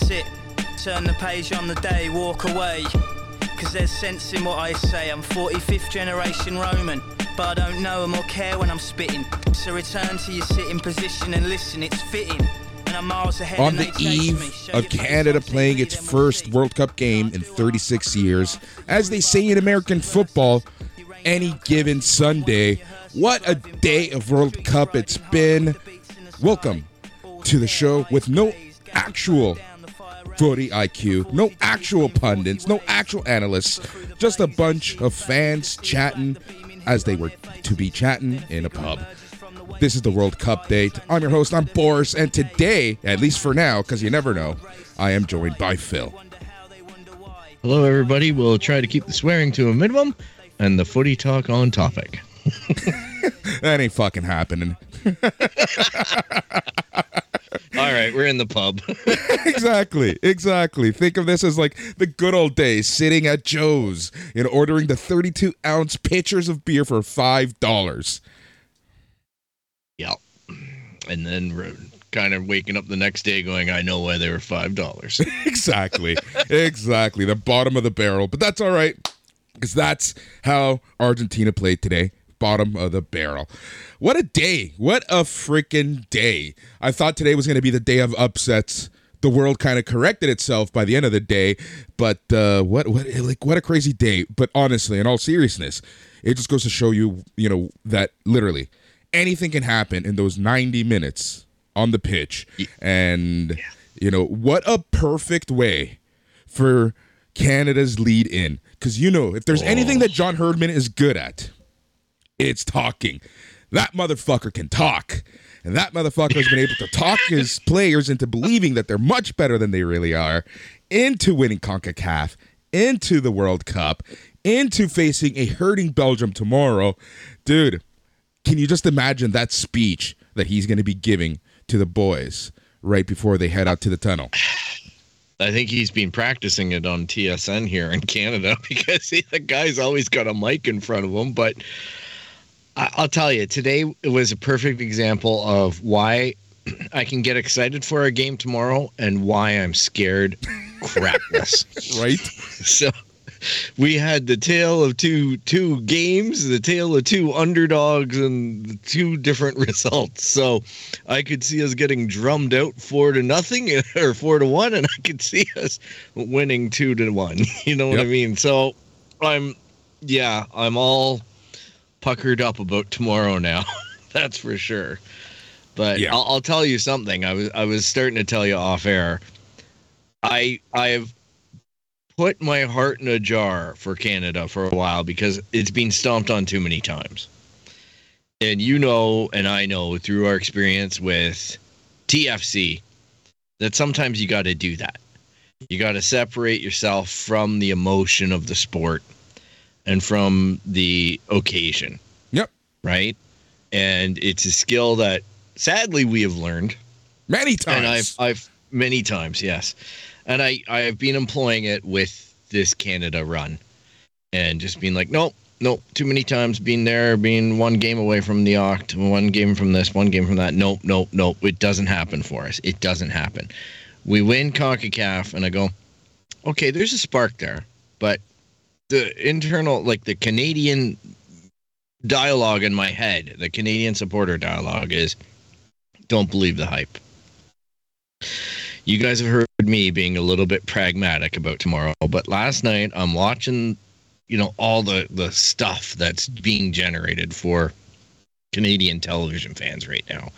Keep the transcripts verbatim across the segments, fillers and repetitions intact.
that's it. Turn the page on the day, walk away. Cause there's sense in what I say. I'm forty-fifth generation Roman, but I don't know them or care when I'm spitting. So return to your sitting position and listen, it's fitting. And I'm miles ahead. On the eve of Canada playing its first World Cup game in thirty-six years, as they say in American football, any given Sunday. What a day of World Cup it's been. Welcome to the show with no actual footy I Q, no actual pundits, no actual analysts, just a bunch of fans chatting as they were to be chatting in a pub. This is the World Cup date. I'm your host, I'm Boris, and today, at least for now, because you never know, I am joined by Phil. Hello, everybody. We'll try to keep the swearing to a minimum and the footy talk on topic. That ain't fucking happening. All right, we're in the pub. Exactly, exactly. Think of this as like the good old days, sitting at Joe's and ordering the thirty-two ounce pitchers of beer for five dollars. Yep. And then we're kind of waking up the next day going, I know why they were five dollars. Exactly, exactly. The bottom of the barrel. But that's all right, because that's how Argentina played today. Bottom of the barrel. What a day. What a freaking day. I thought today was going to be the day of upsets. The world kind of corrected itself by the end of the day, but uh, what what like what a crazy day. But honestly, in all seriousness, it just goes to show you, you know, that literally anything can happen in those ninety minutes on the pitch. Yeah. And yeah. You know, what a perfect way for Canada's lead in, because you know, if there's oh. anything that John Herdman is good at, it's talking. That motherfucker can talk. And that motherfucker has been able to talk his players into believing that they're much better than they really are, into winning CONCACAF, into the World Cup, into facing a hurting Belgium tomorrow. Dude, can you just imagine that speech that he's going to be giving to the boys right before they head out to the tunnel? I think he's been practicing it on T S N here in Canada, because he, the guy's always got a mic in front of him, but... I'll tell you, today was a perfect example of why I can get excited for a game tomorrow and why I'm scared crapless. Right? So we had the tale of two two games, the tale of two underdogs, and two different results. So I could see us getting drummed out four to nothing or four to one, and I could see us winning two to one. You know what yep. I mean? So I'm, yeah, I'm all... puckered up about tomorrow now. That's for sure. But yeah. I'll, I'll tell you something. I was I was starting to tell you off air. I I've put my heart in a jar for Canada for a while, because it's been stomped on too many times. And you know, and I know through our experience with T F C, that sometimes you got to do that. You got to separate yourself from the emotion of the sport and from the occasion. Yep. Right? And it's a skill that sadly we have learned many times. And I've I've many times, yes. And I, I have been employing it with this Canada run. And just being like, nope, nope, too many times being there, being one game away from the oct, one game from this, one game from that. Nope, nope, nope. It doesn't happen for us. It doesn't happen. We win CONCACAF and I go, okay, there's a spark there, but the internal, like the Canadian dialogue in my head, the Canadian supporter dialogue is, don't believe the hype. You guys have heard me being a little bit pragmatic about tomorrow, but last night I'm watching, you know, all the, the stuff that's being generated for Canadian television fans right now.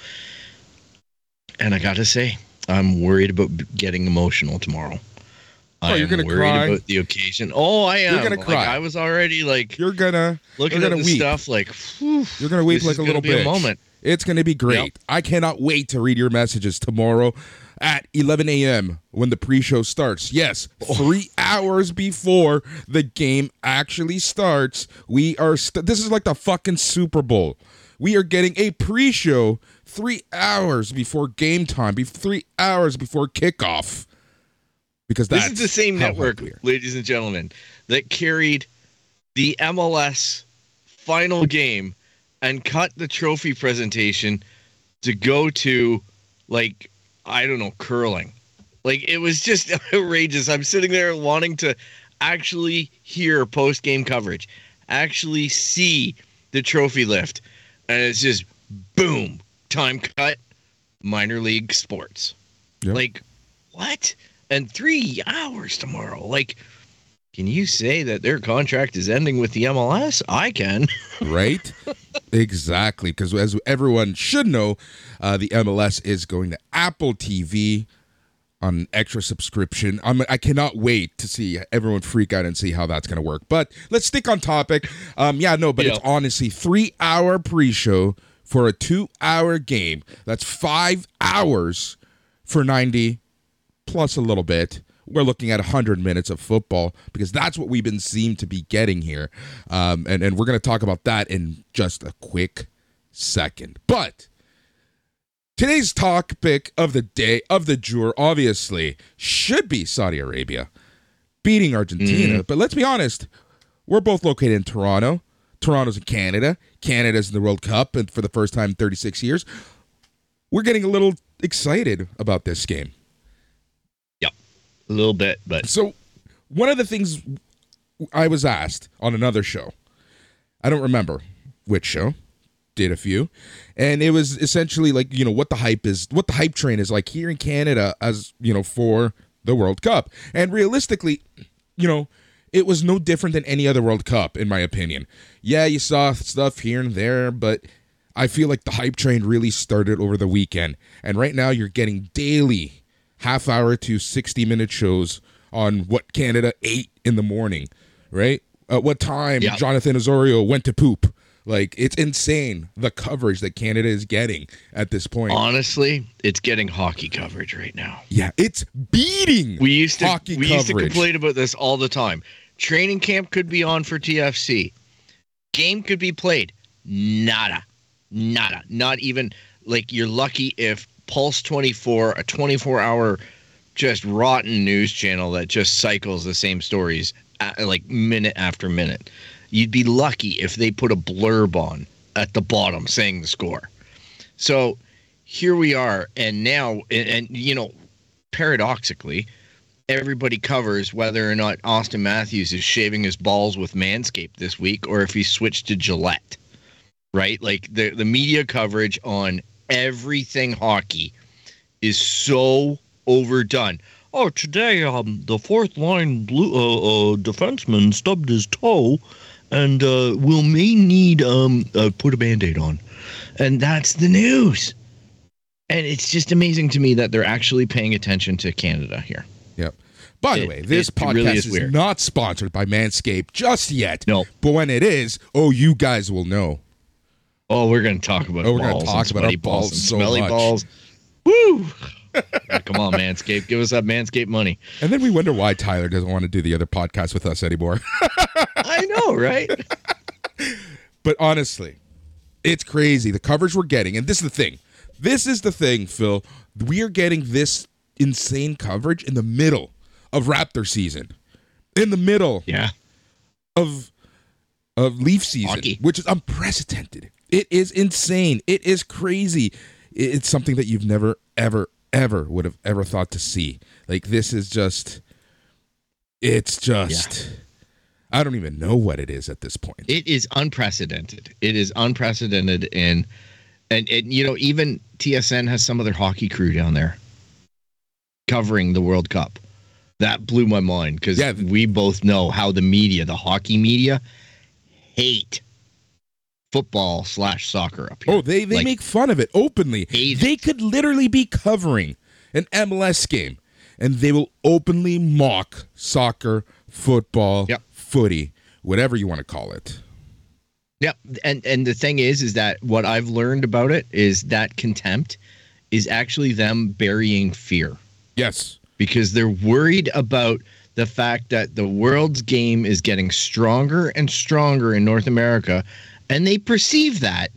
And I got to say, I'm worried about getting emotional tomorrow. Oh, you're gonna worried cry. About the occasion. Oh, I am. You're gonna cry. Like, I was already like, you're gonna looking you're gonna at the stuff like, whew, you're gonna weep like a little bit. Moment. It's gonna be great. Yep. I cannot wait to read your messages tomorrow at eleven a.m. when the pre-show starts. Yes, three hours before the game actually starts. We are. St- this is like the fucking Super Bowl. We are getting a pre-show three hours before game time. Be three hours before kickoff. Because that's this is the same network, ladies and gentlemen, that carried the M L S final game and cut the trophy presentation to go to, like, I don't know, curling. Like, it was just outrageous. I'm sitting there wanting to actually hear post-game coverage, actually see the trophy lift, and it's just boom, time cut, minor league sports. Yep. Like, what? And three hours tomorrow. Like, can you say that their contract is ending with the M L S? I can. Right? Exactly. Because as everyone should know, uh, the M L S is going to Apple T V on an extra subscription. I'm, I cannot wait to see everyone freak out and see how that's going to work. But let's stick on topic. Um, yeah, no, but yeah. It's honestly three-hour pre-show for a two-hour game. That's five hours for ninety plus a little bit. We're looking at one hundred minutes of football because that's what we've been seem to be getting here. Um, and, and we're going to talk about that in just a quick second. But today's topic of the day, of the jour, obviously, should be Saudi Arabia beating Argentina. Mm. But let's be honest, we're both located in Toronto. Toronto's in Canada. Canada's in the World Cup, and for the first time in thirty-six years. We're getting a little excited about this game. Yep, a little bit. But so one of the things I was asked on another show, I don't remember which show, did a few, and it was essentially like, you know, what the hype is, what the hype train is like here in Canada, as you know, for the World Cup. And realistically, you know, it was no different than any other World Cup, in my opinion. Yeah, you saw stuff here and there, but I feel like the hype train really started over the weekend, and right now you're getting daily half hour to sixty minute shows on what Canada ate in the morning, right, at what time yeah. Jonathan Osorio went to poop. Like, it's insane, the coverage that Canada is getting at this point. Honestly, it's getting hockey coverage right now. Yeah, it's beating we used to, hockey we coverage. We used to complain about this all the time. Training camp could be on for T F C. Game could be played. Nada. Nada. Not even, like, you're lucky if Pulse twenty-four, a twenty-four hour just rotten news channel that just cycles the same stories, like, minute after minute. You'd be lucky if they put a blurb on at the bottom saying the score. So here we are. And now, and, and you know, paradoxically, everybody covers whether or not Austin Matthews is shaving his balls with Manscaped this week, or if he switched to Gillette, right? Like, the, the media coverage on everything hockey is so overdone. Oh, today, um, the fourth line blue uh, uh, defenseman stubbed his toe. And uh, we'll may need um uh, put a Band-Aid on. And that's the news. And it's just amazing to me that they're actually paying attention to Canada here. Yep. By it, the way, this podcast really is, is not sponsored by Manscaped just yet. No. But when it is, oh, you guys will know. Oh, we're going to talk about oh, we're balls. We're going to talk about our balls and so smelly much. Balls. Woo! Yeah, come on, Manscaped. Give us that Manscaped money. And then we wonder why Tyler doesn't want to do the other podcast with us anymore. I know, right? But honestly, it's crazy, the coverage we're getting. And this is the thing. This is the thing, Phil. We are getting this insane coverage in the middle of Raptor season. In the middle yeah. of, of Leaf season, Hockey. Which is unprecedented. It is insane. It is crazy. It's something that you've never, ever, ever would have ever thought to see. Like, this is just, it's just, yeah. I don't even know what it is at this point. It is unprecedented. It is unprecedented. And, and, and you know, even T S N has some of their hockey crew down there covering the World Cup. That blew my mind because yeah. we both know how the media, the hockey media, hate football slash soccer up here. Oh, they, they like, make fun of it openly. They could literally be covering an M L S game, and they will openly mock soccer, football, yep. footy, whatever you want to call it. Yep. And and the thing is, is that what I've learned about it is that contempt is actually them burying fear. Yes. Because they're worried about the fact that the world's game is getting stronger and stronger in North America, and they perceive that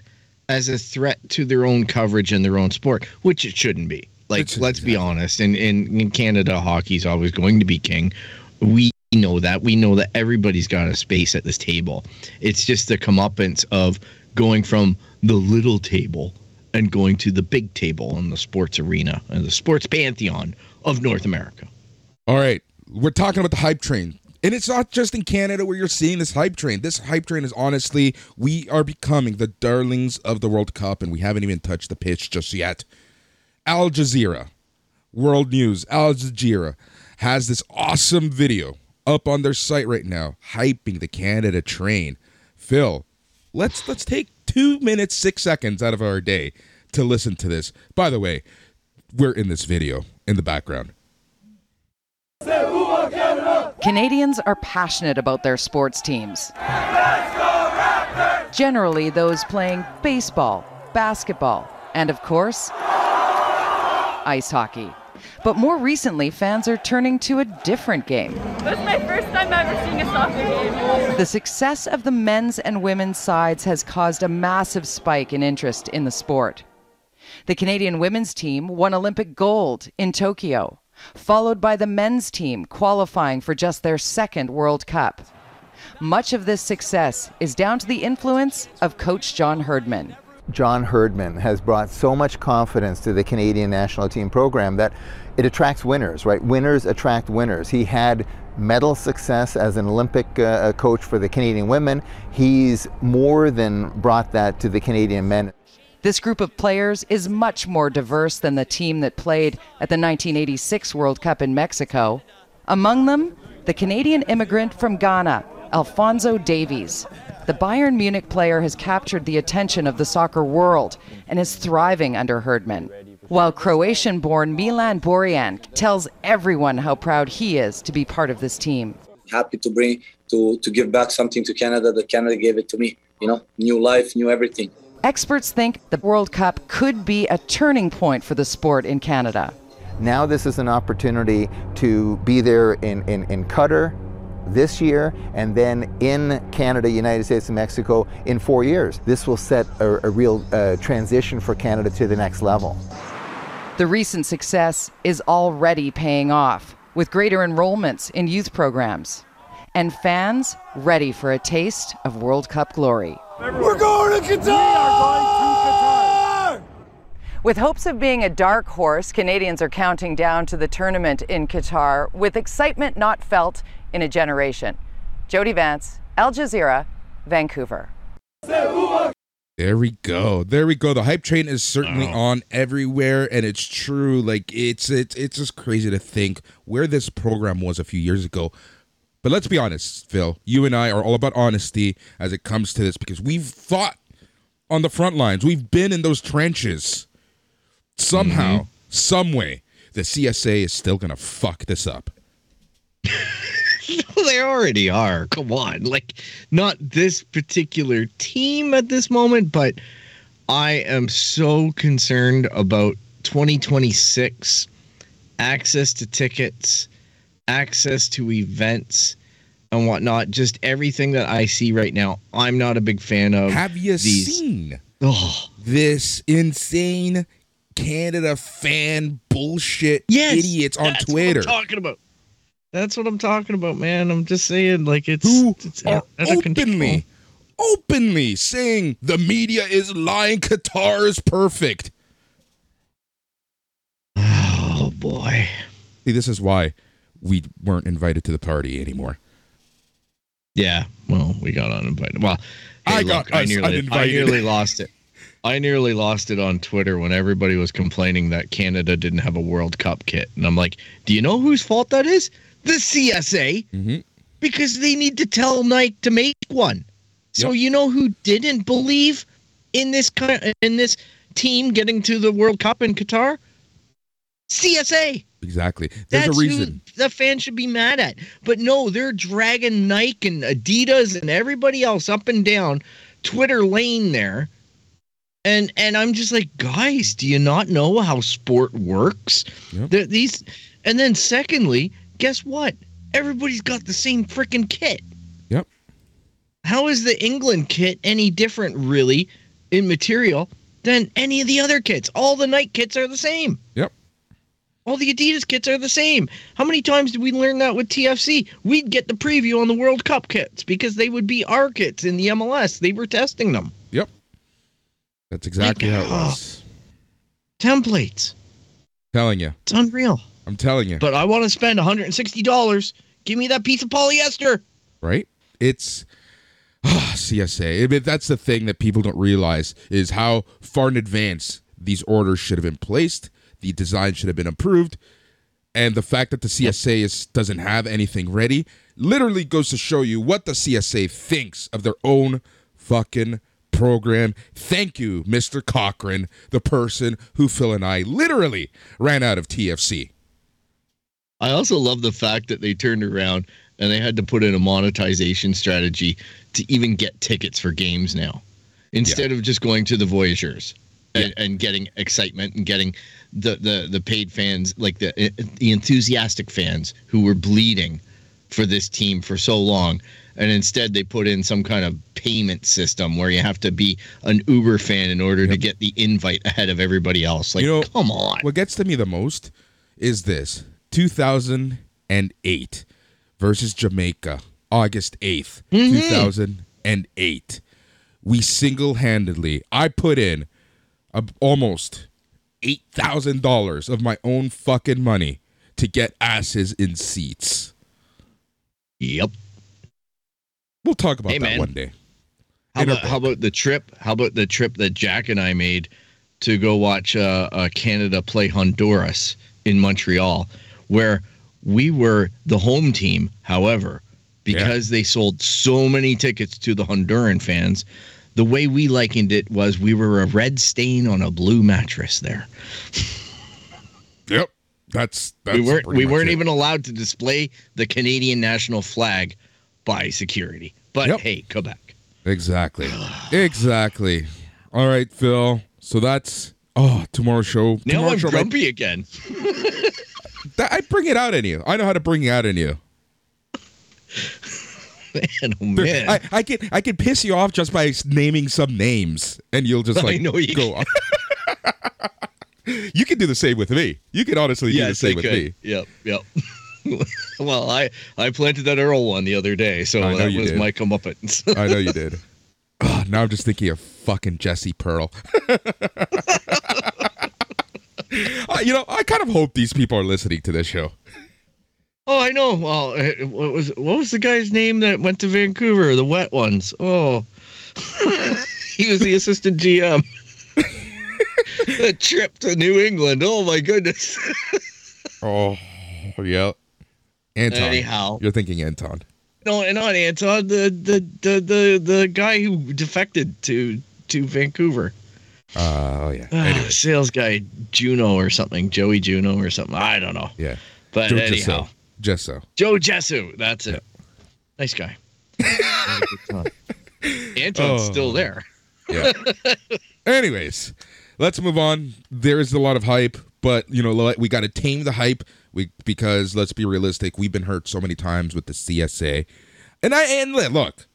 as a threat to their own coverage and their own sport, which it shouldn't be. Like, it's, let's be honest. In, in, in Canada, hockey's always going to be king. We know that. We know that everybody's got a space at this table. It's just the comeuppance of going from the little table and going to the big table in the sports arena and the sports pantheon of North America. All right. We're talking about the hype train. And it's not just in Canada where you're seeing this hype train. This hype train is honestly, we are becoming the darlings of the World Cup, and we haven't even touched the pitch just yet. Al Jazeera, World News, Al Jazeera has this awesome video up on their site right now, hyping the Canada train. Phil, let's let's take two minutes, six seconds out of our day to listen to this. By the way, we're in this video in the background. Canadians are passionate about their sports teams. Generally, those playing baseball, basketball, and of course, ice hockey. But more recently, fans are turning to a different game. This is my first time ever seeing a soccer game. The success of the men's and women's sides has caused a massive spike in interest in the sport. The Canadian women's team won Olympic gold in Tokyo, followed by the men's team qualifying for just their second World Cup. Much of this success is down to the influence of coach John Herdman. John Herdman has brought so much confidence to the Canadian national team program that it attracts winners, right? Winners attract winners. He had medal success as an Olympic uh, coach for the Canadian women. He's more than brought that to the Canadian men. This group of players is much more diverse than the team that played at the nineteen eighty-six World Cup in Mexico. Among them, the Canadian immigrant from Ghana, Alfonso Davies. The Bayern Munich player has captured the attention of the soccer world and is thriving under Herdman, while Croatian-born Milan Borjan tells everyone how proud he is to be part of this team. Happy to bring, to, to give back something to Canada that Canada gave it to me, you know, new life, new everything. Experts think the World Cup could be a turning point for the sport in Canada. Now this is an opportunity to be there in, in, in Qatar this year, and then in Canada, United States, and Mexico in four years. This will set a, a real uh, transition for Canada to the next level. The recent success is already paying off, with greater enrollments in youth programs, and fans ready for a taste of World Cup glory. We're going to Qatar! We are going to Qatar! With hopes of being a dark horse, Canadians are counting down to the tournament in Qatar with excitement not felt in a generation. Jody Vance, Al Jazeera, Vancouver. There we go. There we go. The hype train is certainly oh. on everywhere, and it's true. Like it's it's it's just crazy to think where this program was a few years ago. But let's be honest, Phil. You and I are all about honesty as it comes to this, because we've fought on the front lines. We've been in those trenches. Somehow, mm-hmm. some way, the C S A is still gonna fuck this up. They already are. Come on. Like, not this particular team at this moment, but I am so concerned about twenty twenty-six, access to tickets, access to events and whatnot. Just everything that I see right now, I'm not a big fan of. Have you these. seen oh. this insane Canada fan bullshit yes, idiots on that's Twitter? What I'm talking about. That's what I'm talking about, man. I'm just saying, like, it's... Who it's are openly, openly saying the media is lying, Qatar is perfect. Oh, boy. See, this is why we weren't invited to the party anymore. Yeah, well, we got uninvited. Well, hey, I look, got I nearly, I nearly lost it. I nearly lost it on Twitter when everybody was complaining that Canada didn't have a World Cup kit. And I'm like, do you know whose fault that is? The C S A, mm-hmm. because they need to tell Nike to make one. So yep. you know who didn't believe in this in this team getting to the World Cup in Qatar? C S A. Exactly. There's That's a reason who the fans should be mad at. But no, they're dragging Nike and Adidas and everybody else up and down Twitter lane there. And and I'm just like, guys, do you not know how sport works? Yep. These, and then secondly, guess what? Everybody's got the same freaking kit. Yep. How is the England kit any different, really, in material than any of the other kits? All the Nike kits are the same. Yep. All the Adidas kits are the same. How many times did we learn that with T F C? We'd get the preview on the World Cup kits because they would be our kits in the M L S. They were testing them. Yep. That's exactly like, how it was. templates. Telling you. It's unreal. I'm telling you. But I want to spend one hundred sixty dollars. Give me that piece of polyester. Right? It's oh, C S A. I mean, that's the thing that people don't realize is how far in advance these orders should have been placed. The design should have been improved. And the fact that the C S A is, doesn't have anything ready literally goes to show you what the C S A thinks of their own fucking program. Thank you, Mister Cochran, the person who Phil and I literally ran out of T F C. I also love the fact that they turned around and they had to put in a monetization strategy to even get tickets for games now, instead yeah. of just going to the Voyageurs. Yeah. And, and getting excitement and getting the, the, the paid fans, like the the enthusiastic fans who were bleeding for this team for so long. And instead they put in some kind of payment system where you have to be an Uber fan in order yep. to get the invite ahead of everybody else. Like, you know, come on. What gets to me the most is this. two thousand eight versus Jamaica, August eighth, mm-hmm. two thousand eight. We single-handedly, I put in Uh, almost eight thousand dollars of my own fucking money to get asses in seats. Yep. We'll talk about hey, that man. one day. How about, how about the trip? How about the trip that Jack and I made to go watch uh, uh, Canada play Honduras in Montreal, where we were the home team. However, because yeah. they sold so many tickets to the Honduran fans, the way we likened it was we were a red stain on a blue mattress there. Yep. That's, that's we weren't we weren't it. even allowed to display the Canadian national flag by security. But yep. hey, Quebec. Exactly. exactly. All right, Phil. So that's oh, tomorrow's show. Now tomorrow's I'm show grumpy might... again. that, I bring it out in you. I know how to bring it out in you. Man, oh man. I, I can I can piss you off just by naming some names, and you'll just like I know you go can. off. You can do the same with me. You can honestly yes, do the same with me. Yep, yep. Well, I, I planted that Earl one the other day, so that was did. my comeuppance. I know you did. Oh, now I'm just thinking of fucking Jesse Pearl. uh, you know, I kind of hope these people are listening to this show. Oh, I know. Well, what was what was the guy's name that went to Vancouver? The wet ones. Oh, he was the assistant G M. The trip to New England. Oh my goodness. Oh, yeah. Anton. Anyhow, you're thinking Anton. No, and not Anton. The the the the, the guy who defected to to Vancouver. Uh, oh yeah. Anyway. Uh, sales guy Juno or something. Joey Juno or something. I don't know. Yeah. But Joe anyhow. Giselle. Gesso. Joe Gesso. That's it. Yeah. Nice guy. Anton's oh, still there. Yeah. Anyways, let's move on. There is a lot of hype, but you know we got to tame the hype. We because let's be realistic. We've been hurt so many times with the C S A, and I and look,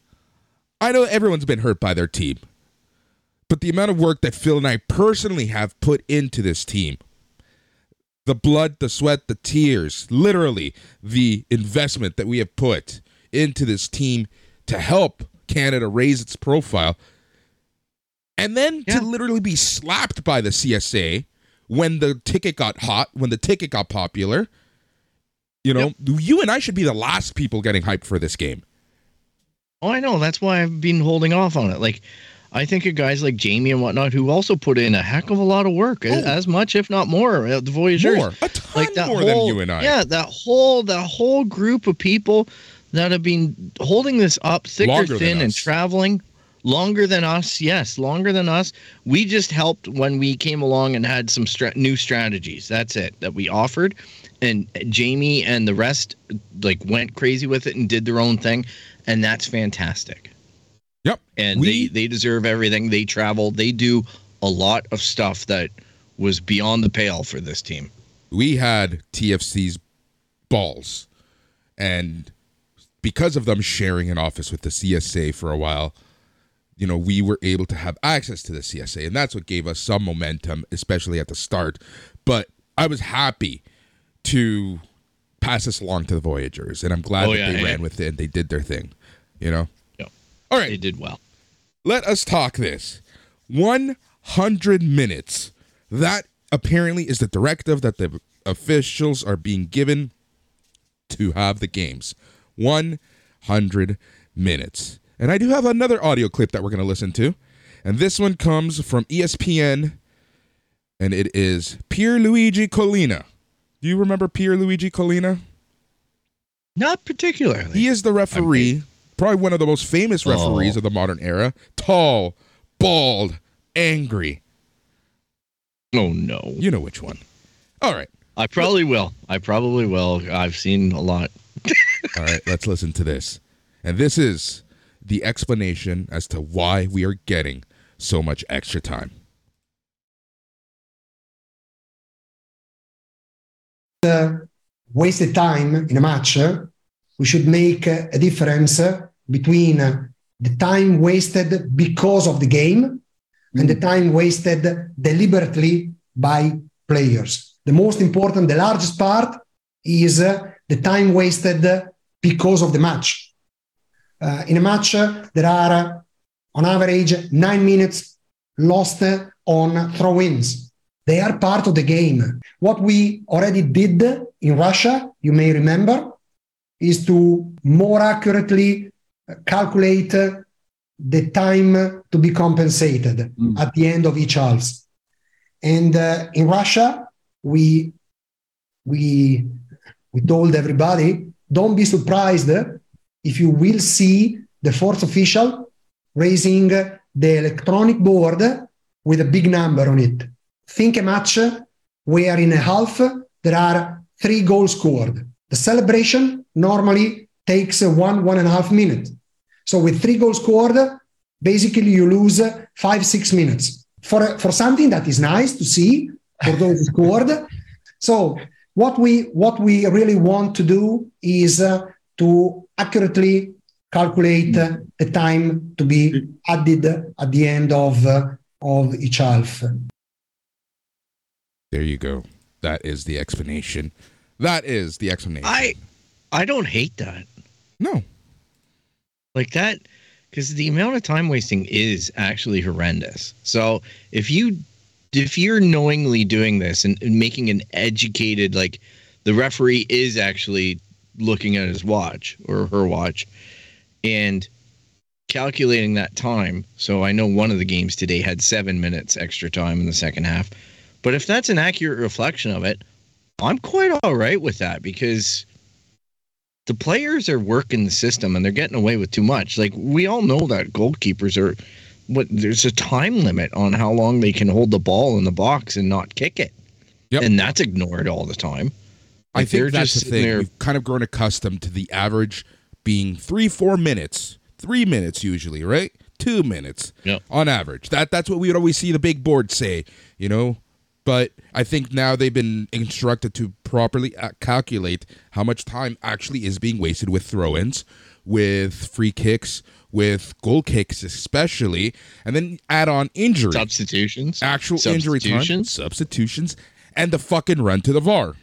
I know everyone's been hurt by their team, but the amount of work that Phil and I personally have put into this team. The blood, the sweat, the tears, literally the investment that we have put into this team to help Canada raise its profile. And then yeah. to literally be slapped by the C S A when the ticket got hot, when the ticket got popular. You know, yep. you and I should be the last people getting hyped for this game. Oh, I know. That's why I've been holding off on it. Like, I think of guys like Jamie and whatnot who also put in a heck of a lot of work, oh. as much, if not more, at the Voyageurs. More, a ton like that more whole, than you and I. Yeah, that whole that whole group of people that have been holding this up thick or thin and traveling longer than us. Yes, longer than us. We just helped when we came along and had some stra- new strategies. That's it, that we offered. And Jamie and the rest like went crazy with it and did their own thing, and that's fantastic. Yep. And we, they, they deserve everything. They travel. They do a lot of stuff that was beyond the pale for this team. We had T F C's balls. And because of them sharing an office with the C S A for a while, you know, we were able to have access to the C S A. And that's what gave us some momentum, especially at the start. But I was happy to pass this along to the Voyageurs. And I'm glad oh, that yeah, they yeah. ran with it and they did their thing, you know? All right. They did well. Let us talk this. one hundred minutes. That apparently is the directive that the officials are being given to have the games. one hundred minutes. And I do have another audio clip that we're going to listen to. And this one comes from E S P N, and it is Pierluigi Colina. Do you remember Pierluigi Colina? Not particularly. He is the referee, I mean, probably one of the most famous referees oh. of the modern era. Tall, bald, angry. Oh, no. You know which one. All right. I probably will. I probably will. I've seen a lot. All right, let's listen to this. And this is the explanation as to why we are getting so much extra time. Uh, wasted time in a match, we should make a difference between the time wasted because of the game and the time wasted deliberately by players. The most important, the largest part is uh, the time wasted because of the match. Uh, in a match, uh, there are, uh, on average, nine minutes lost uh, on throw-ins. They are part of the game. What we already did in Russia, you may remember, is to more accurately calculate uh, the time to be compensated mm. at the end of each half. And uh, in Russia, we we we told everybody, don't be surprised if you will see the fourth official raising the electronic board with a big number on it. Think a match where in a half there are three goals scored. The celebration normally takes one, one and a half minutes. So with three goals scored, basically you lose five, six minutes. For, for something that is nice to see for those who scored. So what we, what we really want to do is uh, to accurately calculate uh, the time to be added at the end of uh, of each half. There you go. That is the explanation. That is the explanation. I I don't hate that. No. Like that, because the amount of time wasting is actually horrendous. So if you if you're knowingly doing this and, and making an educated, like the referee is actually looking at his watch or her watch and calculating that time. So I know one of the games today had seven minutes extra time in the second half, but if that's an accurate reflection of it, I'm quite all right with that because the players are working the system and they're getting away with too much. Like we all know that goalkeepers are what there's a time limit on how long they can hold the ball in the box and not kick it. Yep. And that's ignored all the time. I like think that's the thing. There. We've kind of grown accustomed to the average being three, four minutes, three minutes usually, right? Two minutes yep. on average. That That's what we would always see the big board say, you know? But I think now they've been instructed to properly calculate how much time actually is being wasted with throw-ins, with free kicks, with goal kicks especially, and then add on injury. Substitutions. Actual substitutions. Injury time. Substitutions. And the fucking run to the V A R.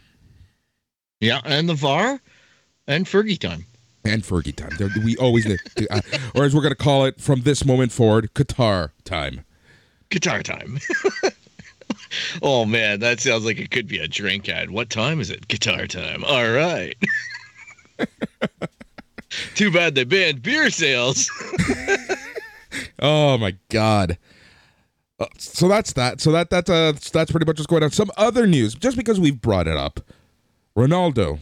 Yeah, and the V A R, and Fergie time. And Fergie time. We always, uh, or as we're going to call it from this moment forward, Qatar time. Qatar time. Oh, man, that sounds like it could be a drink ad. What time is it? Qatar time. All right. Too bad they banned beer sales. Oh, my God. Uh, so that's that. So that that's uh, that's pretty much what's going on. Some other news, just because we've brought it up. Ronaldo,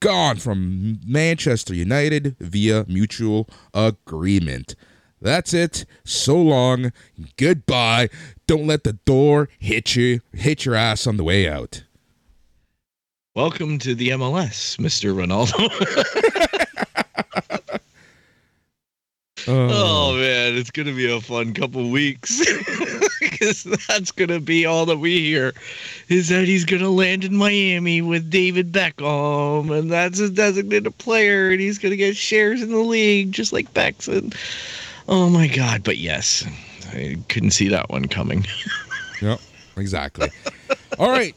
gone from Manchester United via mutual agreement. That's it. So long. Goodbye. Don't let the door hit you. Hit your ass on the way out. Welcome to the M L S, Mister Ronaldo. oh. oh, man. It's going to be a fun couple weeks. Because that's going to be all that we hear is that he's going to land in Miami with David Beckham and that's his designated player and he's going to get shares in the league just like Beckson. Oh, my God. But, yes, I couldn't see that one coming. Yep, exactly. All right.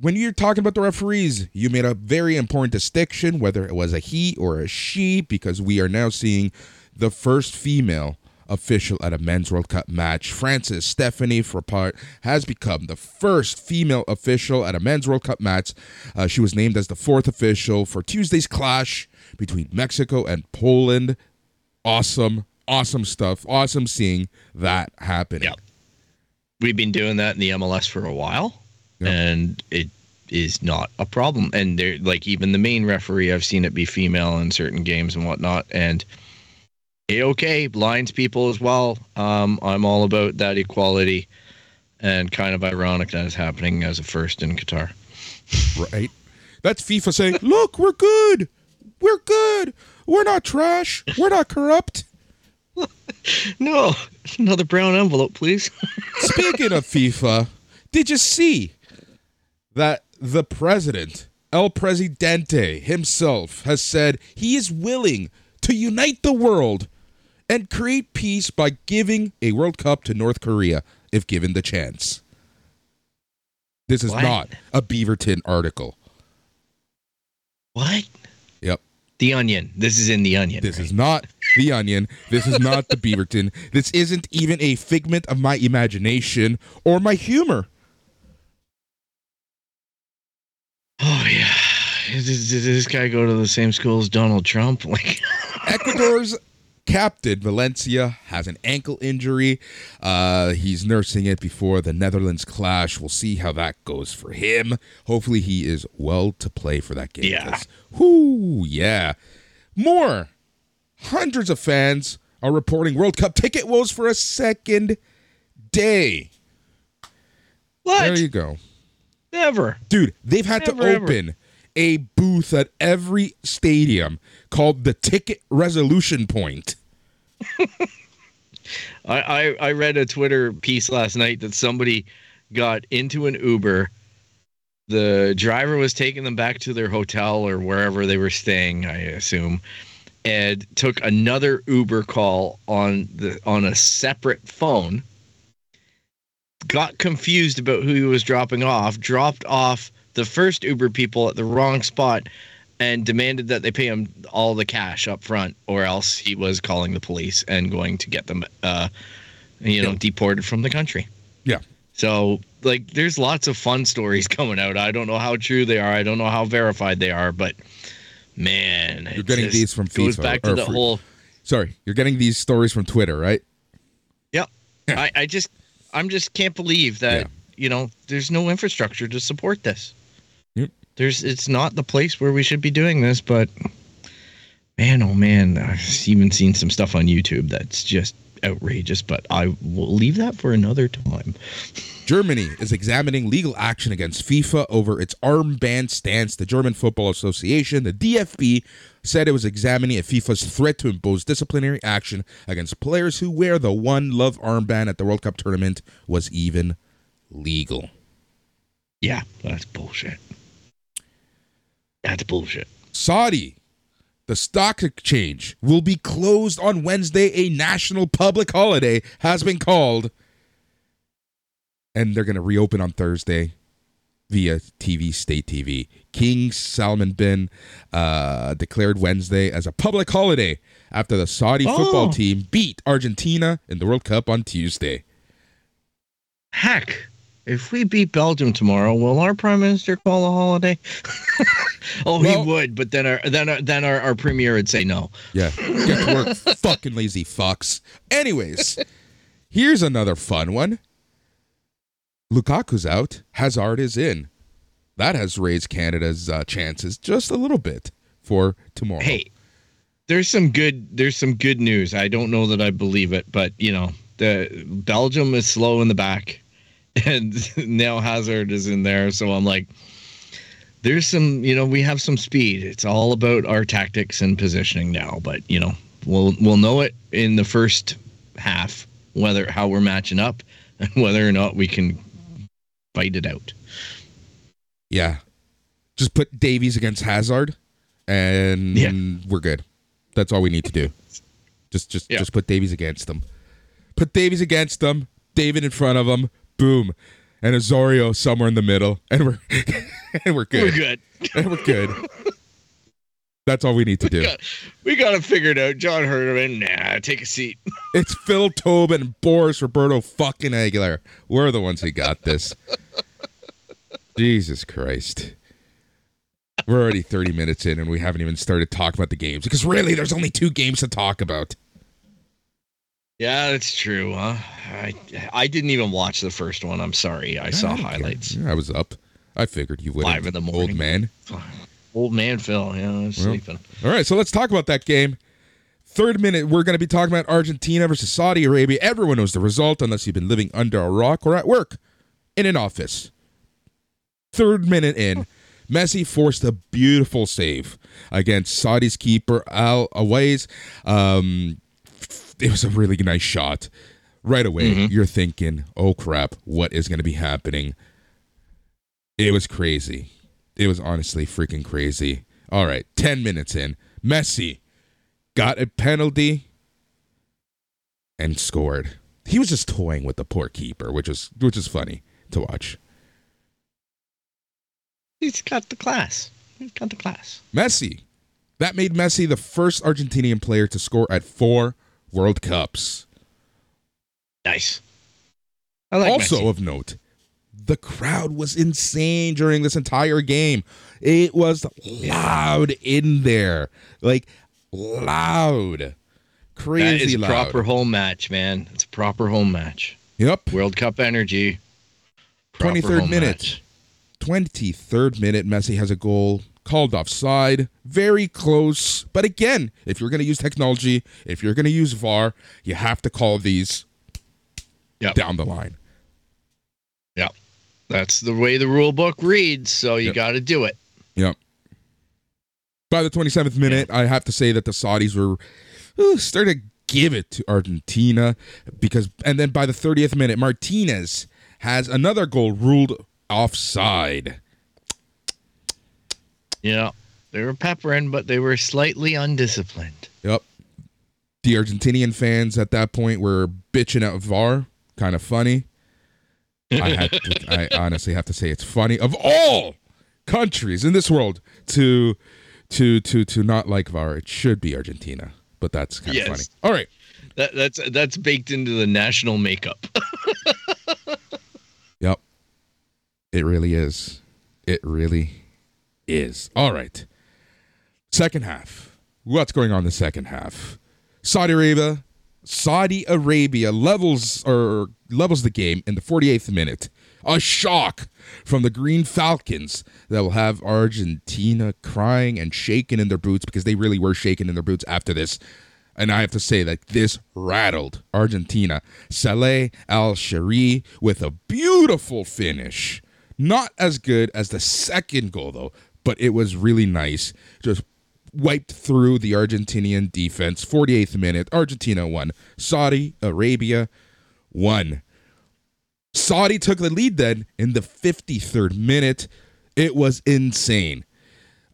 When you're talking about the referees, you made a very important distinction, whether it was a he or a she, because we are now seeing the first female official at a Men's World Cup match. Frances Stephanie Frappart has become the first female official at a Men's World Cup match. Uh, she was named as the fourth official for Tuesday's clash between Mexico and Poland. Awesome, awesome stuff. Awesome seeing that happening. Yep. We've been doing that in the M L S for a while, yep. and it is not a problem. And they're like, even the main referee, I've seen it be female in certain games and whatnot. And A-okay, blinds people as well. Um, I'm all about that equality, and kind of ironic that is happening as a first in Qatar. Right. That's FIFA saying, look, we're good. We're good. We're not trash. We're not corrupt. No. Another brown envelope, please. Speaking of FIFA, did you see that the president, El Presidente himself, has said he is willing to unite the world and create peace by giving a World Cup to North Korea if given the chance? This is what? Not a Beaverton article. What? Yep. The Onion. This is in The Onion. This right? is not The Onion. This is not the Beaverton. This isn't even a figment of my imagination or my humor. Oh, yeah. Did, did this guy go to the same school as Donald Trump? Like... Ecuador's captain, Valencia, has an ankle injury. Uh, he's nursing it before the Netherlands clash. We'll see how that goes for him. Hopefully he is well to play for that game. Yeah. Whoo, yeah. More. Hundreds of fans are reporting World Cup ticket woes for a second day. What? There you go. Never. Dude, they've had Never, to open... Ever. a booth at every stadium called the Ticket Resolution Point. I, I I read a Twitter piece last night that somebody got into an Uber. The driver was taking them back to their hotel or wherever they were staying, I assume, and took another Uber call on the on a separate phone. Got confused about who he was dropping off, dropped off the first Uber people at the wrong spot and demanded that they pay him all the cash up front or else he was calling the police and going to get them, uh, you know, yeah. deported from the country. Yeah. So, like, there's lots of fun stories coming out. I don't know how true they are. I don't know how verified they are, but, man. You're getting these from FIFA. It goes back to the free. whole... Sorry, you're getting these stories from Twitter, right? Yep. Yeah. I, I just, I'm just can't believe that, yeah. you know, there's no infrastructure to support this. There's, it's not the place where we should be doing this, but man, oh man, I've even seen some stuff on YouTube that's just outrageous, but I will leave that for another time. Germany is examining legal action against FIFA over its armband stance. The German Football Association, the D F B, said it was examining if FIFA's threat to impose disciplinary action against players who wear the One Love armband at the World Cup tournament was even legal. Yeah, that's bullshit. That's bullshit. Saudi, the stock exchange, will be closed on Wednesday. A national public holiday has been called. And they're going to reopen on Thursday via T V, state T V. King Salman bin uh, declared Wednesday as a public holiday after the Saudi oh. football team beat Argentina in the World Cup on Tuesday. Heck. If we beat Belgium tomorrow, will our prime minister call a holiday? oh, well, he would, but then our then our, then our, our premier would say no. Yeah, get to work, fucking lazy fucks. Anyways, here's another fun one. Lukaku's out, Hazard is in. That has raised Canada's uh, chances just a little bit for tomorrow. Hey, there's some good there's some good news. I don't know that I believe it, but you know, the Belgium is slow in the back. And now Hazard is in there. So I'm like, there's some, you know, we have some speed. It's all about our tactics and positioning now. But, you know, we'll we'll know it in the first half, whether how we're matching up and whether or not we can fight it out. Yeah. Just put Davies against Hazard and yeah. we're good. That's all we need to do. Just, just, yeah. just put Davies against them. Put Davies against them. David in front of them. Boom, and Azorio somewhere in the middle, and we're and we're good. We're good. And we're good. That's all we need to do. We got, we got to figure it out. John Herdman, nah, take a seat. It's Phil Tobin, Boris, Roberto fucking Aguilar. We're the ones who got this. Jesus Christ. We're already thirty minutes in and we haven't even started talking about the games. Because really, there's only two games to talk about. Yeah, that's true. Huh? I I didn't even watch the first one. I'm sorry. I, I saw highlights. Yeah, I was up. I figured you wouldn't. Five in the morning. Old man. Old man Phil. Yeah, I'm well, sleeping. All right, so let's talk about that game. Third minute, we're going to be talking about Argentina versus Saudi Arabia. Everyone knows the result unless you've been living under a rock or at work in an office. Third minute in, Messi forced a beautiful save against Saudi's keeper Al-Awais. Um, it was a really nice shot. Right away, mm-hmm. You're thinking, oh, crap, what is going to be happening? It was crazy. It was honestly freaking crazy. All right, ten minutes in, Messi got a penalty and scored. He was just toying with the poor keeper, which is which is funny to watch. He's got the class. He's got the class. Messi. That made Messi the first Argentinian player to score at four World Cups. Nice. I like also Messi. Of note, the crowd was insane during this entire game. It was loud in there. Like, loud. Crazy loud. That is a loud. Proper home match, man. It's a proper home match. Yep. World Cup energy. twenty-third minute. Match. twenty-third minute, Messi has a goal called offside. Very close. But again, if you're going to use technology, if you're going to use V A R, you have to call these yep. down the line. Yeah. That's the way the rule book reads, so you yep. got to do it. Yep. By the twenty-seventh minute, yep. I have to say that the Saudis were ooh, starting to give it to Argentina. because, And then by the thirtieth minute, Martinez has another goal ruled offside. Yeah, they were peppering, but they were slightly undisciplined. Yep. The Argentinian fans at that point were bitching at V A R. Kind of funny. I, had to, I honestly have to say it's funny of all countries in this world to to to to not like V A R. It should be Argentina, but that's kind yes. of funny. All right, that, that's that's baked into the national makeup. Yep. It really is. It really is. All right. Second half. What's going on in the second half? Saudi Arabia, Saudi Arabia levels or levels the game in the forty-eighth minute. A shock from the Green Falcons that will have Argentina crying and shaking in their boots because they really were shaking in their boots after this. And I have to say that this rattled Argentina. Saleh Al-Shari with a beautiful finish. Not as good as the second goal, though, but it was really nice. Just wiped through the Argentinian defense. forty-eighth minute, Argentina won. Saudi Arabia won. Saudi took the lead then in the fifty-third minute. It was insane.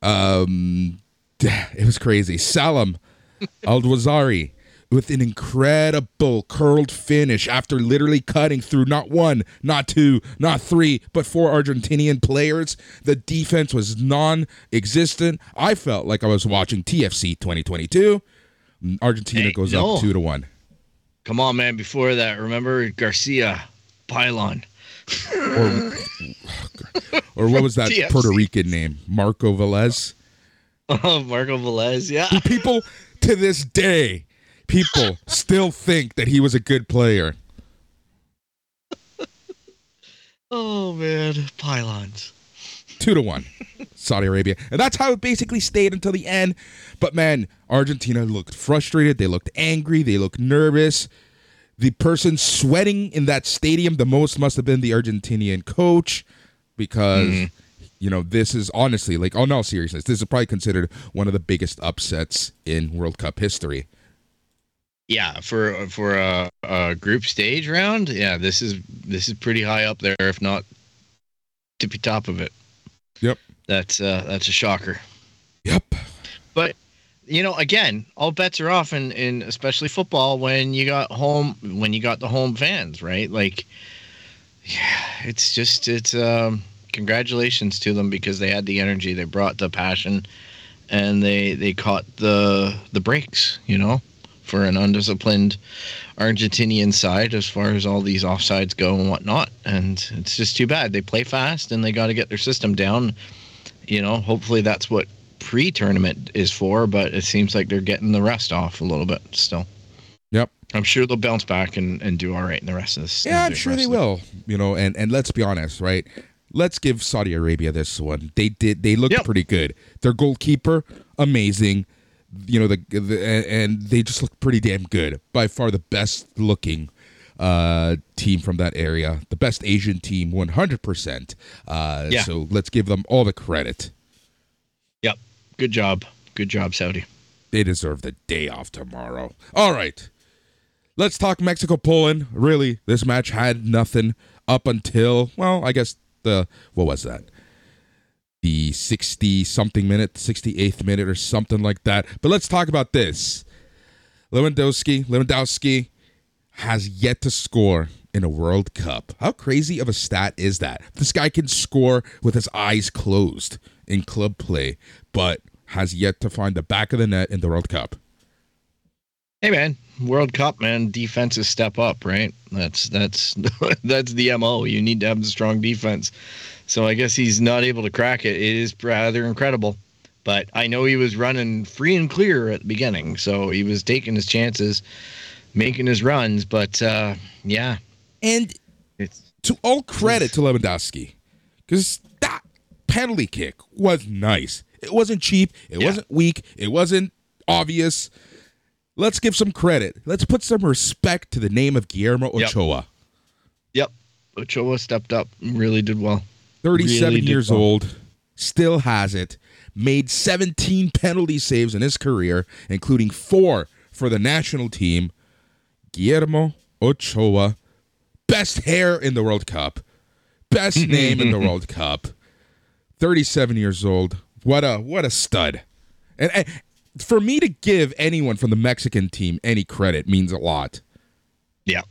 Um, it was crazy. Salem Al-Wazari with an incredible curled finish after literally cutting through not one, not two, not three, but four Argentinian players. The defense was non-existent. I felt like I was watching T F C twenty twenty-two. Argentina hey, goes no. up two to one. Come on, man. Before that, remember Garcia Pylon. or, or what was that T F C Puerto Rican name? Marco Velez? Oh, Marco Velez, yeah. Do people... To this day, people still think that he was a good player. Oh, man. Pylons. Two to one. Saudi Arabia. And that's how it basically stayed until the end. But, man, Argentina looked frustrated. They looked angry. They looked nervous. The person sweating in that stadium the most must have been the Argentinian coach because... Mm. You know, this is honestly, like, oh, no, seriousness, this is probably considered one of the biggest upsets in World Cup history. Yeah, for for a, a group stage round, yeah, this is this is pretty high up there, if not tippy top of it. Yep, that's uh, that's a shocker. Yep. But you know, again, all bets are off, in, in especially football when you got home when you got the home fans, right? Like, yeah, it's just it's. um Congratulations to them because they had the energy, they brought the passion, and they they caught the the breaks, you know, for an undisciplined Argentinian side as far as all these offsides go and whatnot. And it's just too bad. They play fast and they got to get their system down. You know, hopefully that's what pre-tournament is for, but it seems like they're getting the rust off a little bit still. Yep. I'm sure they'll bounce back and, and do all right in the rest of this. Yeah, I'm sure they will. You know, and, and let's be honest, right? Let's give Saudi Arabia this one. They did. They looked yep. pretty good. Their goalkeeper, amazing. You know, the, the and they just looked pretty damn good. By far the best looking uh, team from that area. The best Asian team, one hundred percent. Uh, yeah. So let's give them all the credit. Yep. Good job. Good job, Saudi. They deserve the day off tomorrow. All right. Let's talk Mexico-Poland. Really, this match had nothing up until, well, I guess the, what was that? The sixty-something minute, sixty-eighth minute or something like that. But let's talk about this. Lewandowski, Lewandowski has yet to score in a World Cup. How crazy of a stat is that? This guy can score with his eyes closed in club play, but has yet to find the back of the net in the World Cup. Hey, man. World Cup, man, defenses step up, right? That's that's that's the M O. You need to have the strong defense. So I guess he's not able to crack it. It is rather incredible. But I know he was running free and clear at the beginning, so he was taking his chances, making his runs. But, uh, yeah. And it's, to all credit to Lewandowski, because that penalty kick was nice. It wasn't cheap. It yeah. wasn't weak. It wasn't obvious. Let's give some credit. Let's put some respect to the name of Guillermo Ochoa. Yep. yep. Ochoa stepped up and really did well. thirty-seven really years did well. old, still has it. Made seventeen penalty saves in his career, including four for the national team. Guillermo Ochoa, best hair in the World Cup. Best name in the World Cup. thirty-seven years old. What a what a stud. And, and for me to give anyone from the Mexican team any credit means a lot. Yeah,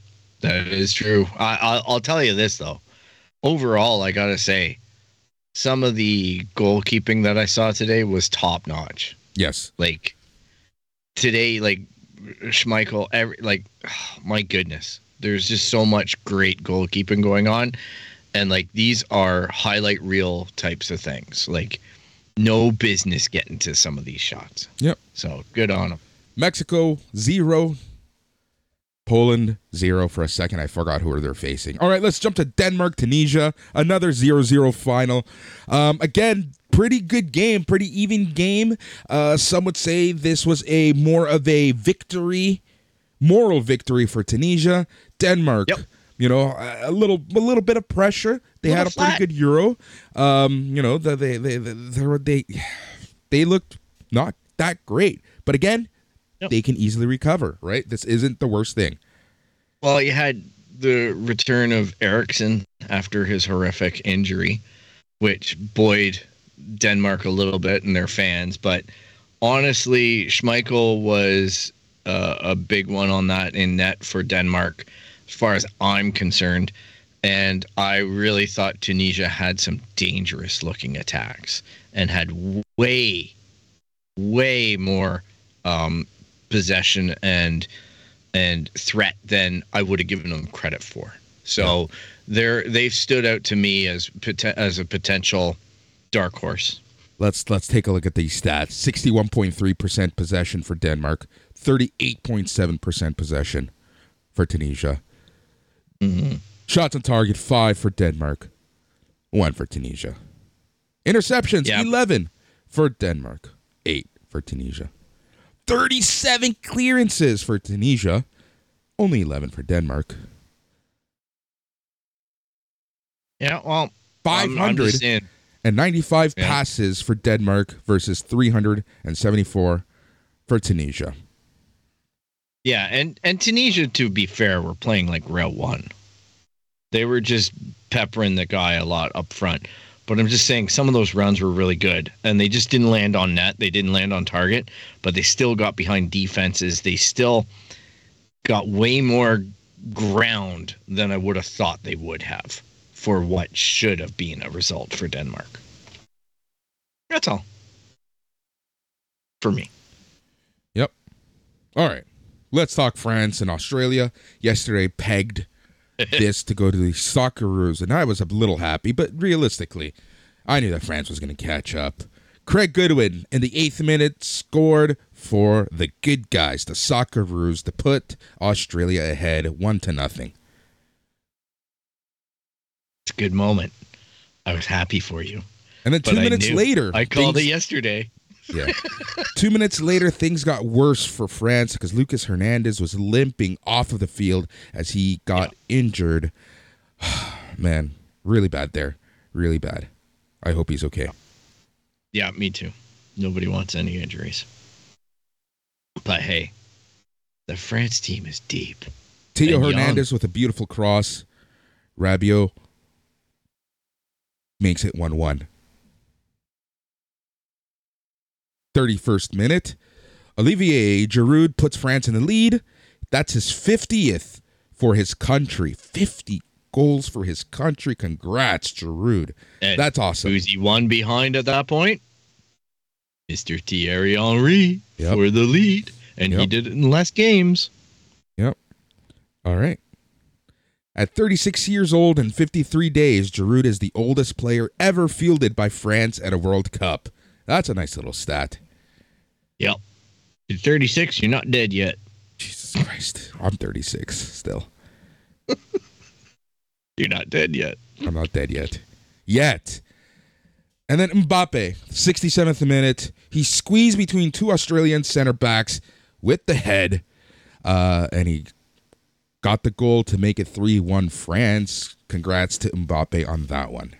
that is true. I, I, I'll tell you this, though. Overall, I got to say, some of the goalkeeping that I saw today was top-notch. Yes. Like, today, like, Schmeichel, every, like, oh, my goodness. There's just so much great goalkeeping going on. And, like, these are highlight reel types of things. Like, no business getting to some of these shots. Yep. So good on them. Mexico zero, Poland zero. For a second, I forgot who they're facing. All right, let's jump to Denmark, Tunisia. Another zero zero final. Um, again, pretty good game, pretty even game. Uh, some would say this was a more of a victory, moral victory for Tunisia. Denmark. Yep. You know, a little, a little bit of pressure. They had a flat. pretty good Euro. Um, you know, they, they, they, they, they, they looked not that great. But again, yep. they can easily recover, right? This isn't the worst thing. Well, you had the return of Eriksen after his horrific injury, which buoyed Denmark a little bit and their fans. But honestly, Schmeichel was uh, a big one on that in net for Denmark, as far as I'm concerned. And I really thought Tunisia had some dangerous looking attacks and had way, way more um, possession and and threat than I would have given them credit for. So they're they've stood out to me as as a potential dark horse. Let's let's take a look at these stats. sixty-one point three percent possession for Denmark, thirty-eight point seven percent possession for Tunisia. Mm-hmm. Shots on target, five for Denmark, one for Tunisia. Interceptions, yep. eleven for Denmark, eight for Tunisia. thirty-seven clearances for Tunisia, only eleven for Denmark. Yeah, well, five hundred ninety-five yeah. passes for Denmark versus three hundred seventy-four for Tunisia. Yeah, and, and Tunisia, to be fair, were playing like round one. They were just peppering the guy a lot up front. But I'm just saying some of those runs were really good, and they just didn't land on net. They didn't land on target, but they still got behind defenses. They still got way more ground than I would have thought they would have for what should have been a result for Denmark. That's all. for me. Yep. All right. Let's talk France and Australia. Yesterday pegged this to go to the Socceroos, and I was a little happy, but realistically, I knew that France was going to catch up. Craig Goodwin, in the eighth minute, scored for the good guys, the Socceroos, to put Australia ahead one to nothing. It's a good moment. I was happy for you. And then two but minutes I later... I called things, it yesterday. Yeah. Two minutes later, things got worse for France because Lucas Hernandez was limping off of the field as he got yeah. injured. Man, really bad there. Really bad. I hope he's okay. Yeah. Yeah, me too. Nobody wants any injuries. But hey, the France team is deep. Theo Hernandez young. with a beautiful cross. Rabiot makes it one one. thirty-first minute. Olivier Giroud puts France in the lead. That's his fiftieth for his country. fifty goals for his country. Congrats, Giroud. And that's awesome. Who's he one behind at that point? Mister Thierry Henry yep. for the lead. And yep. he did it in less games. Yep. All right. At thirty-six years old and fifty-three days, Giroud is the oldest player ever fielded by France at a World Cup. That's a nice little stat. Yep. You're thirty-six, you're not dead yet. Jesus Christ. I'm thirty-six still. You're not dead yet. I'm not dead yet. Yet. And then Mbappe, sixty-seventh minute. He squeezed between two Australian center backs with the head. Uh, and he got the goal to make it three one France. Congrats to Mbappe on that one.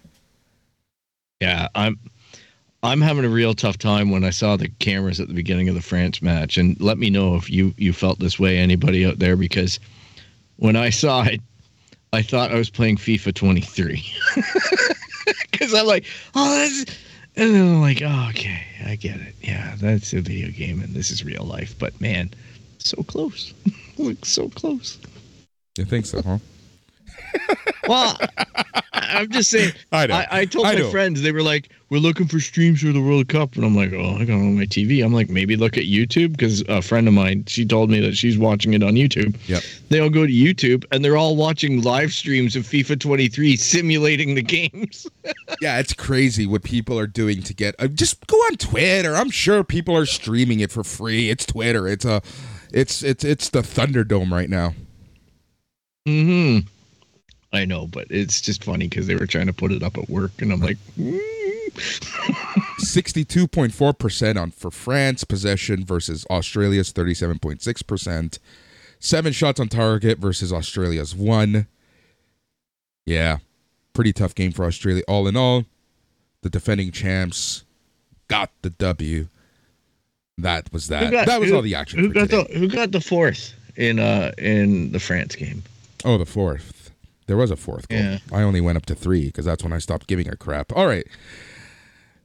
Yeah, I'm I'm having a real tough time when I saw the cameras at the beginning of the France match. And let me know if you, you felt this way, anybody out there, because when I saw it, I thought I was playing FIFA twenty-three because I'm like, oh, that's, and then I'm like, oh, okay, I get it. Yeah, that's a video game and this is real life. But man, so close, look, so close. You think so, huh? Well, I'm just saying. I, I, I told I my know. friends, they were like, we're looking for streams for the World Cup, and I'm like, oh, I got it on my T V. I'm like, maybe look at YouTube, because a friend of mine, she told me that she's watching it on YouTube. Yep. They all go to YouTube, and they're all watching live streams of FIFA twenty-three simulating the games. Yeah, it's crazy what people are doing to get. Uh, just go on Twitter. I'm sure people are streaming it for free. It's Twitter. It's a, it's it's it's the Thunderdome right now. Mm-hmm. I know, but it's just funny because they were trying to put it up at work, and I'm like, sixty-two point four percent on for France possession versus Australia's thirty-seven point six percent. Seven shots on target versus Australia's one. Yeah, pretty tough game for Australia. All in all, the defending champs got the W. That was that. Got, that was who, all the action. Who for got today. the Who got the fourth in uh in the France game? Oh, the fourth. There was a fourth goal. Yeah. I only went up to three because that's when I stopped giving a crap. All right.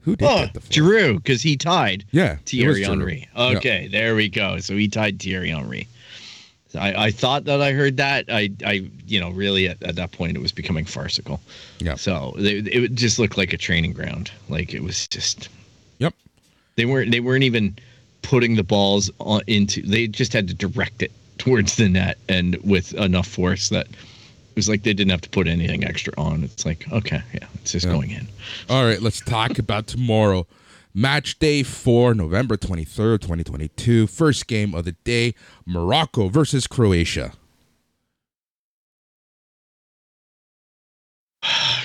Who did oh, get the fourth? Giroud, because he tied yeah, Thierry Henry. Okay, yeah. There we go. So he tied Thierry Henry. So I, I thought that I heard that. I, I you know, really at, at that point it was becoming farcical. Yeah. So they, it just looked like a training ground. Like it was just. Yep. They weren't. They weren't even putting the balls on into. They just had to direct it towards the net and with enough force that. It was like they didn't have to put anything extra on. It's like, okay, yeah, it's just yeah. going in. All right, let's talk about tomorrow. Match day four, November twenty-third, twenty twenty-two. First game of the day, Morocco versus Croatia.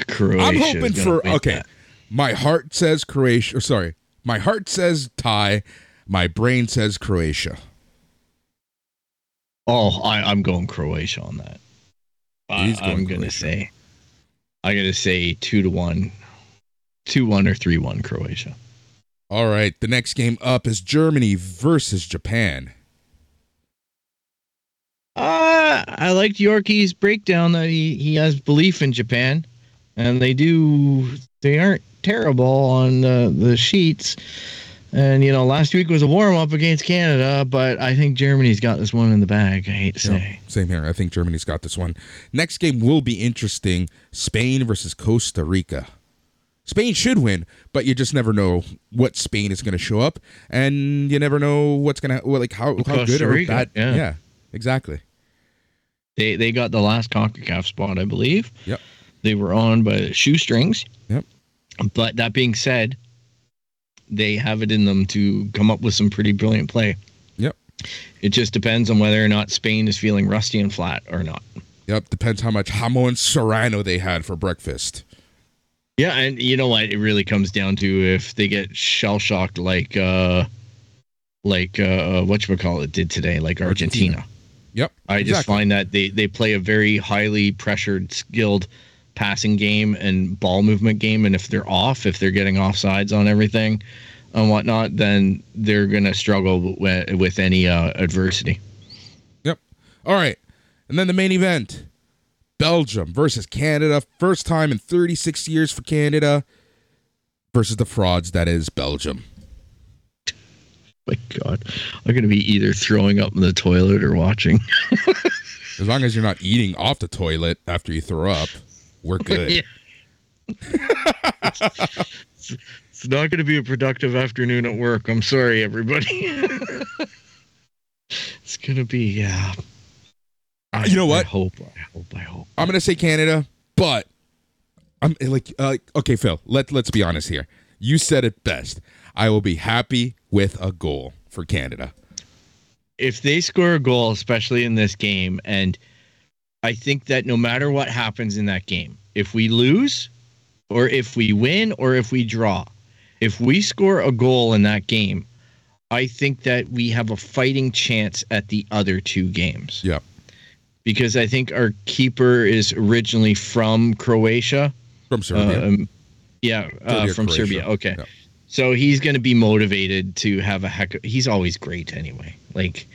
Croatia. I'm hoping for, okay, that. my heart says Croatia. Or sorry, my heart says tie. My brain says Croatia. Oh, I, I'm going Croatia on that. Uh, I'm going to say, I'm going to say two to one, two, one or three, one Croatia. All right. The next game up is Germany versus Japan. Uh, I liked Yorkie's breakdown that he, he has belief in Japan and they do, they aren't terrible on the, the sheets. And, you know, last week was a warm-up against Canada, but I think Germany's got this one in the bag, I hate to say. Yep, same here. I think Germany's got this one. Next game will be interesting, Spain versus Costa Rica. Spain should win, but you just never know what Spain is going to show up, and you never know what's going to well, like how, how good or bad. Yeah. yeah, exactly. They they got the last CONCACAF spot, I believe. Yep. They were on by shoestrings. Yep. But that being said, they have it in them to come up with some pretty brilliant play. Yep. It just depends on whether or not Spain is feeling rusty and flat or not. Yep. Depends how much Hamo and Serrano they had for breakfast. Yeah. And you know what? It really comes down to if they get shell shocked like, uh, like, uh, whatchamacallit did today, like Argentina. Argentina. Yep. I exactly. just find that they, they play a very highly pressured, skilled passing game and ball movement game. And if they're off, if they're getting offsides on everything and whatnot, then they're going to struggle with, with any uh, adversity. Yep. All right. And then the main event, Belgium versus Canada. First time in thirty-six years for Canada versus the frauds that is Belgium. My God, I'm going to be either throwing up in the toilet or watching. As long as you're not eating off the toilet after you throw up, we're good. Yeah. it's, it's not going to be a productive afternoon at work. I'm sorry, everybody. It's going to be, yeah. I, you know what? I hope, I hope, I hope. I'm going to say Canada, but I'm like, uh, okay, Phil, let, let's be honest here. You said it best. I will be happy with a goal for Canada. If they score a goal, especially in this game, and I think that no matter what happens in that game, if we lose or if we win or if we draw, if we score a goal in that game, I think that we have a fighting chance at the other two games. Yeah. Because I think our keeper is originally from Croatia. From Serbia. Um, yeah, uh, from Croatia. Serbia. Okay. Yeah. So he's going to be motivated to have a heck of, he's always great anyway. Like,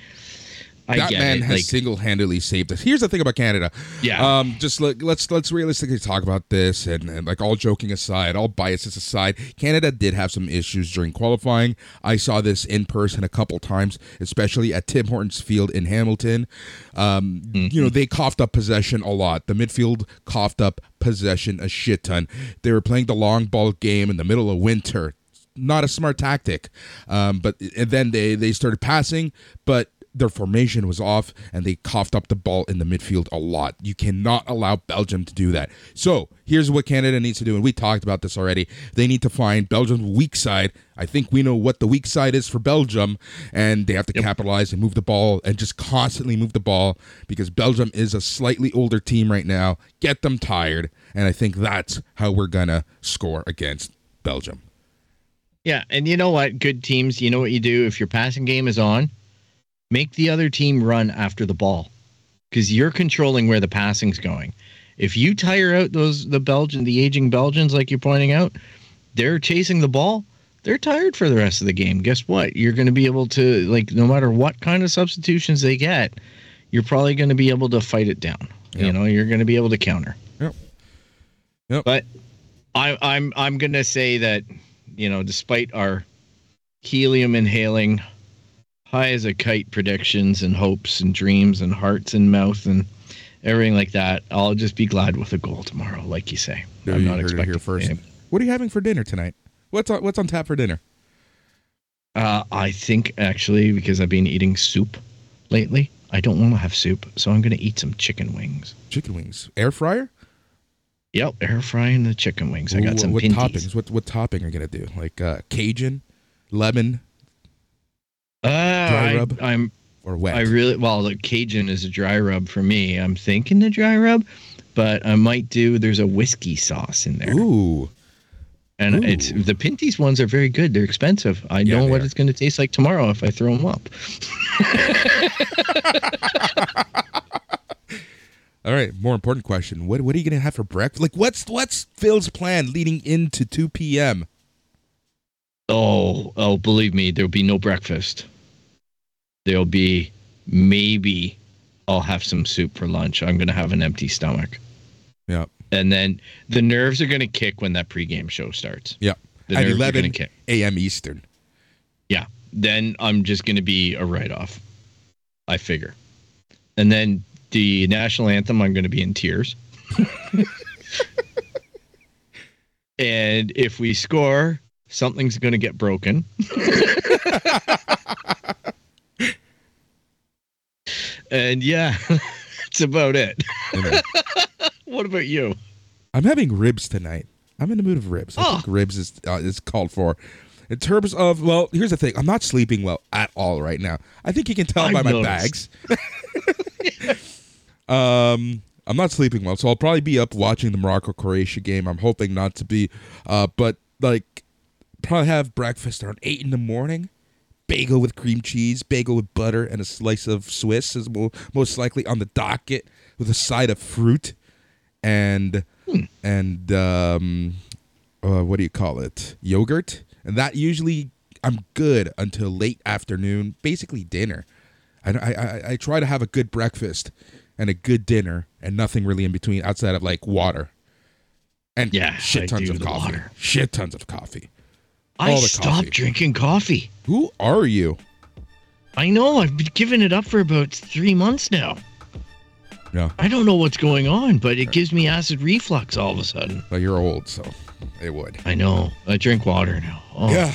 I that get man it. has like, single-handedly saved us. Here's the thing about Canada. Yeah. Um, just look, let's let's realistically talk about this, and, and like all joking aside, all biases aside, Canada did have some issues during qualifying. I saw this in person a couple times, especially at Tim Hortons Field in Hamilton. Um, mm-hmm. You know, they coughed up possession a lot. The midfield coughed up possession a shit ton. They were playing the long ball game in the middle of winter. Not a smart tactic, um, but and then they, they started passing, but their formation was off, and they coughed up the ball in the midfield a lot. You cannot allow Belgium to do that. So here's what Canada needs to do, and we talked about this already. They need to find Belgium's weak side. I think we know what the weak side is for Belgium, and they have to yep. capitalize and move the ball and just constantly move the ball because Belgium is a slightly older team right now. Get them tired, and I think that's how we're going to score against Belgium. Yeah, and you know what? Good teams, you know what you do if your passing game is on? Make the other team run after the ball because you're controlling where the passing's going. If you tire out those the Belgian, the aging Belgians, like you're pointing out, they're chasing the ball. They're tired for the rest of the game. Guess what? You're going to be able to, like, no matter what kind of substitutions they get, you're probably going to be able to fight it down. Yep. You know, you're going to be able to counter. Yep. Yep. But I, I'm I'm going to say that. You know, despite our helium inhaling, high as a kite predictions and hopes and dreams and hearts and mouth and everything like that, I'll just be glad with a goal tomorrow, like you say. There I'm you not expecting here first. What are you having for dinner tonight? What's on, what's on tap for dinner? Uh, I think actually because I've been eating soup lately, I don't want to have soup, so I'm going to eat some chicken wings. Chicken wings, air fryer. Yep, air frying the chicken wings. I got some what pinties. Toppings? What what topping are you gonna do? Like uh, Cajun, lemon, uh, dry rub, I, I'm or wet. I really well, the Cajun is a dry rub for me. I'm thinking the dry rub, but I might do. There's a whiskey sauce in there. Ooh, and Ooh. it's the pinties ones are very good. They're expensive. I yeah, know what are. it's gonna taste like tomorrow if I throw them up. All right, more important question. What what are you going to have for breakfast? Like, what's what's Phil's plan leading into two p.m.? Oh, oh, believe me, there'll be no breakfast. There'll be maybe I'll have some soup for lunch. I'm going to have an empty stomach. Yeah. And then the nerves are going to kick when that pregame show starts. Yeah. The At eleven a.m. Eastern. Yeah. Then I'm just going to be a write-off, I figure. And then the national anthem, I'm going to be in tears. And if we score, something's going to get broken. And yeah, that's about it. Okay. What about you? I'm having ribs tonight. I'm in the mood of ribs. I oh. think ribs is uh, is called for. In terms of, well, here's the thing. I'm not sleeping well at all right now. I think you can tell I by noticed. my bags. um, I'm not sleeping well, so I'll probably be up watching the Morocco-Croatia game. I'm hoping not to be, uh, but like probably have breakfast around eight in the morning. Bagel with cream cheese, bagel with butter, and a slice of Swiss is most likely on the docket with a side of fruit and hmm. and um, uh, what do you call it? Yogurt. And that usually I'm good until late afternoon, basically dinner. I, I, I try to have a good breakfast and a good dinner and nothing really in between outside of like water and yeah, shit tons of coffee. Water. Shit tons of coffee. I All the stopped coffee. drinking coffee. Who are you? I know. I've been giving it up for about three months now. Yeah. I don't know what's going on, but it gives me acid reflux all of a sudden. Well, you're old, so it would. I know. I drink water now. Oh. Yeah.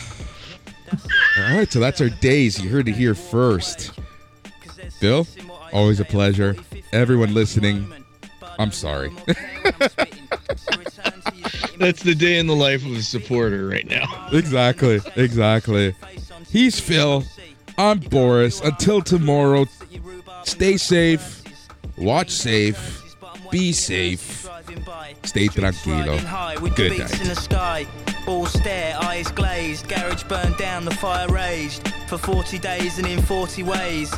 All right, so that's our days. You heard it here first. Bill, always a pleasure. Everyone listening, I'm sorry. That's the day in the life of a supporter right now. Exactly. Exactly. He's Phil. I'm Boris. Until tomorrow, stay safe. Watch safe, be safe, stay tranquilo. Good night. In the sky, all stare, eyes glazed, garage burned down, the fire raged for forty days and in forty ways.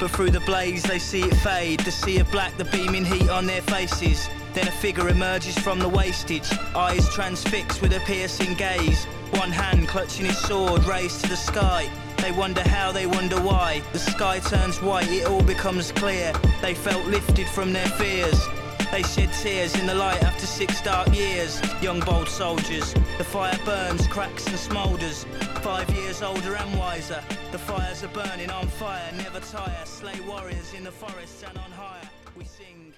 But through the blaze they see it fade, the sea of black, the beaming heat on their faces. Then a figure emerges from the wastage, eyes transfixed with a piercing gaze. One hand clutching his sword, raised to the sky. They wonder how, they wonder why. The sky turns white, it all becomes clear. They felt lifted from their fears. They shed tears in the light after six dark years. Young bold soldiers, the fire burns, cracks and smoulders. Five years older and wiser, the fires are burning on fire. Never tire, slay warriors in the forests and on higher. We sing.